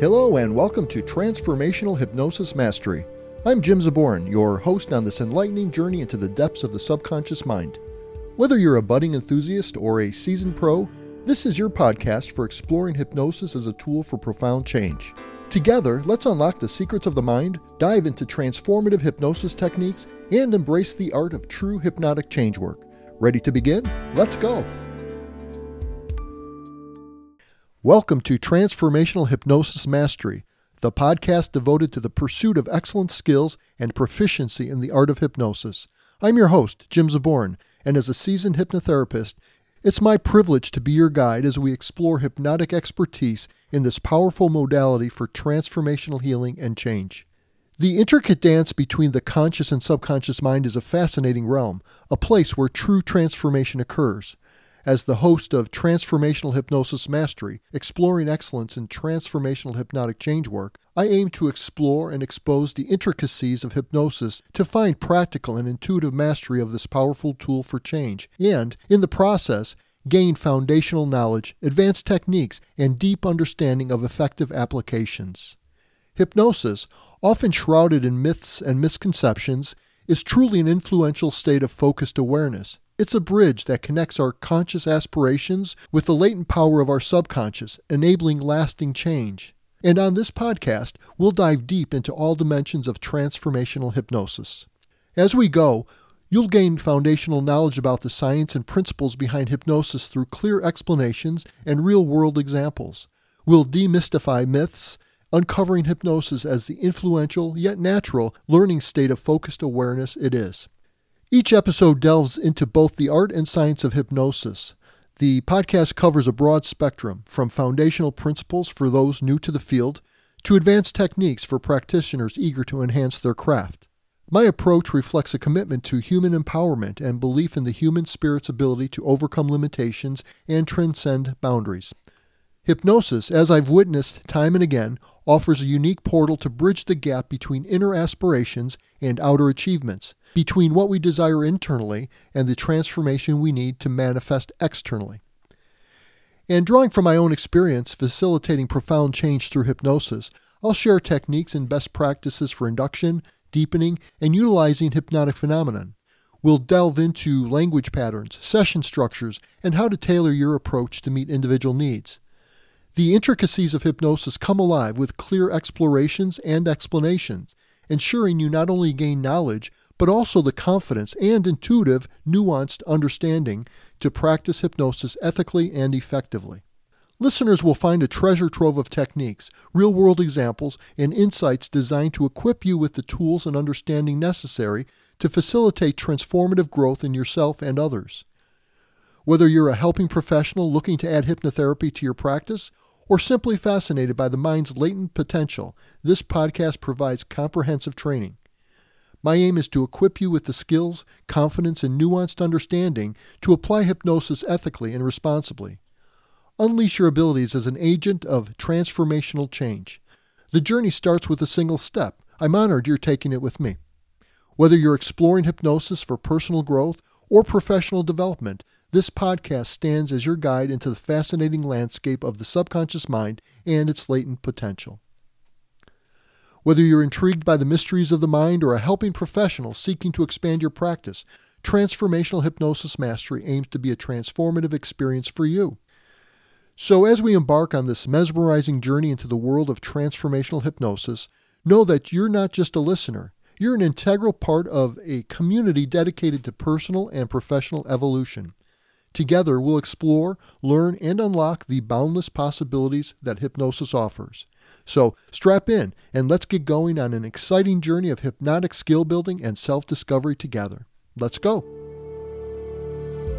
Hello and welcome to Transformational Hypnosis Mastery. I'm Jim Zboran, your host on this enlightening journey into the depths of the subconscious mind. Whether you're a budding enthusiast or a seasoned pro, this is your podcast for exploring hypnosis as a tool for profound change. Together, let's unlock the secrets of the mind, dive into transformative hypnosis techniques, and embrace the art of true hypnotic change work. Ready to begin? Let's go! Welcome to Transformational Hypnosis Mastery, the podcast devoted to the pursuit of excellent skills and proficiency in the art of hypnosis. I'm your host, Jim Zboran, and as a seasoned hypnotherapist, it's my privilege to be your guide as we explore hypnotic expertise in this powerful modality for transformational healing and change. The intricate dance between the conscious and subconscious mind is a fascinating realm, a place where true transformation occurs. As the host of Transformational Hypnosis Mastery, exploring excellence in transformational hypnotic change work, I aim to explore and expose the intricacies of hypnosis to find practical and intuitive mastery of this powerful tool for change, and, in the process, gain foundational knowledge, advanced techniques, and deep understanding of effective applications. Hypnosis, often shrouded in myths and misconceptions, is truly an influential state of focused awareness. It's a bridge that connects our conscious aspirations with the latent power of our subconscious, enabling lasting change. And on this podcast, we'll dive deep into all dimensions of transformational hypnosis. As we go, you'll gain foundational knowledge about the science and principles behind hypnosis through clear explanations and real-world examples. We'll demystify myths, uncovering hypnosis as the influential yet natural learning state of focused awareness it is. Each episode delves into both the art and science of hypnosis. The podcast covers a broad spectrum, from foundational principles for those new to the field to advanced techniques for practitioners eager to enhance their craft. My approach reflects a commitment to human empowerment and belief in the human spirit's ability to overcome limitations and transcend boundaries. Hypnosis, as I've witnessed time and again, offers a unique portal to bridge the gap between inner aspirations and outer achievements, between what we desire internally and the transformation we need to manifest externally. And drawing from my own experience facilitating profound change through hypnosis, I'll share techniques and best practices for induction, deepening, and utilizing hypnotic phenomenon. We'll delve into language patterns, session structures, and how to tailor your approach to meet individual needs. The intricacies of hypnosis come alive with clear explorations and explanations, ensuring you not only gain knowledge, but also the confidence and intuitive, nuanced understanding to practice hypnosis ethically and effectively. Listeners will find a treasure trove of techniques, real-world examples, and insights designed to equip you with the tools and understanding necessary to facilitate transformative growth in yourself and others. Whether you're a helping professional looking to add hypnotherapy to your practice, or simply fascinated by the mind's latent potential, this podcast provides comprehensive training. My aim is to equip you with the skills, confidence, and nuanced understanding to apply hypnosis ethically and responsibly. Unleash your abilities as an agent of transformational change. The journey starts with a single step. I'm honored you're taking it with me. Whether you're exploring hypnosis for personal growth or professional development, this podcast stands as your guide into the fascinating landscape of the subconscious mind and its latent potential. Whether you're intrigued by the mysteries of the mind or a helping professional seeking to expand your practice, Transformational Hypnosis Mastery aims to be a transformative experience for you. So as we embark on this mesmerizing journey into the world of transformational hypnosis, know that you're not just a listener. You're an integral part of a community dedicated to personal and professional evolution. Together, we'll explore, learn, and unlock the boundless possibilities that hypnosis offers. So, strap in, and let's get going on an exciting journey of hypnotic skill building and self-discovery together. Let's go!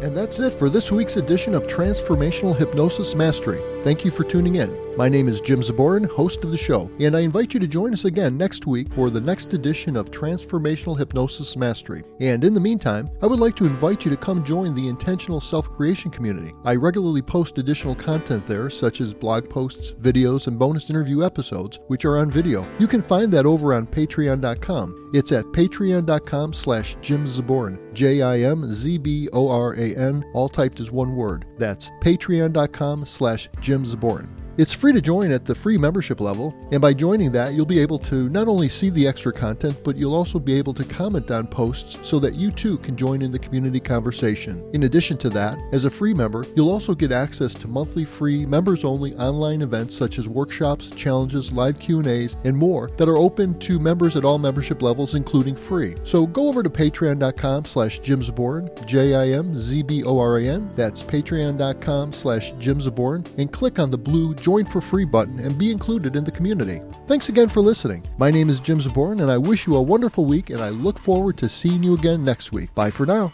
And that's it for this week's edition of Transformational Hypnosis Mastery. Thank you for tuning in. My name is Jim Zboran, host of the show, and I invite you to join us again next week for the next edition of Transformational Hypnosis Mastery. And in the meantime, I would like to invite you to come join the Intentional Self-Creation Community. I regularly post additional content there, such as blog posts, videos, and bonus interview episodes, which are on video. You can find that over on Patreon.com. It's at patreon.com/JimZboran, J-I-M-Z-B-O-R-A-N, all typed as one word. That's patreon.com/JimZboran. It's free to join at the free membership level, and by joining that, you'll be able to not only see the extra content, but you'll also be able to comment on posts so that you too can join in the community conversation. In addition to that, as a free member, you'll also get access to monthly free, members-only online events such as workshops, challenges, live Q&As, and more that are open to members at all membership levels, including free. So go over to patreon.com/Jim Zboran, Jim Zboran, that's patreon.com/Jim Zboran, and click on the blue Join for Free button and be included in the community. Thanks again for listening. My name is Jim Zboran, and I wish you a wonderful week, and I look forward to seeing you again next week. Bye for now.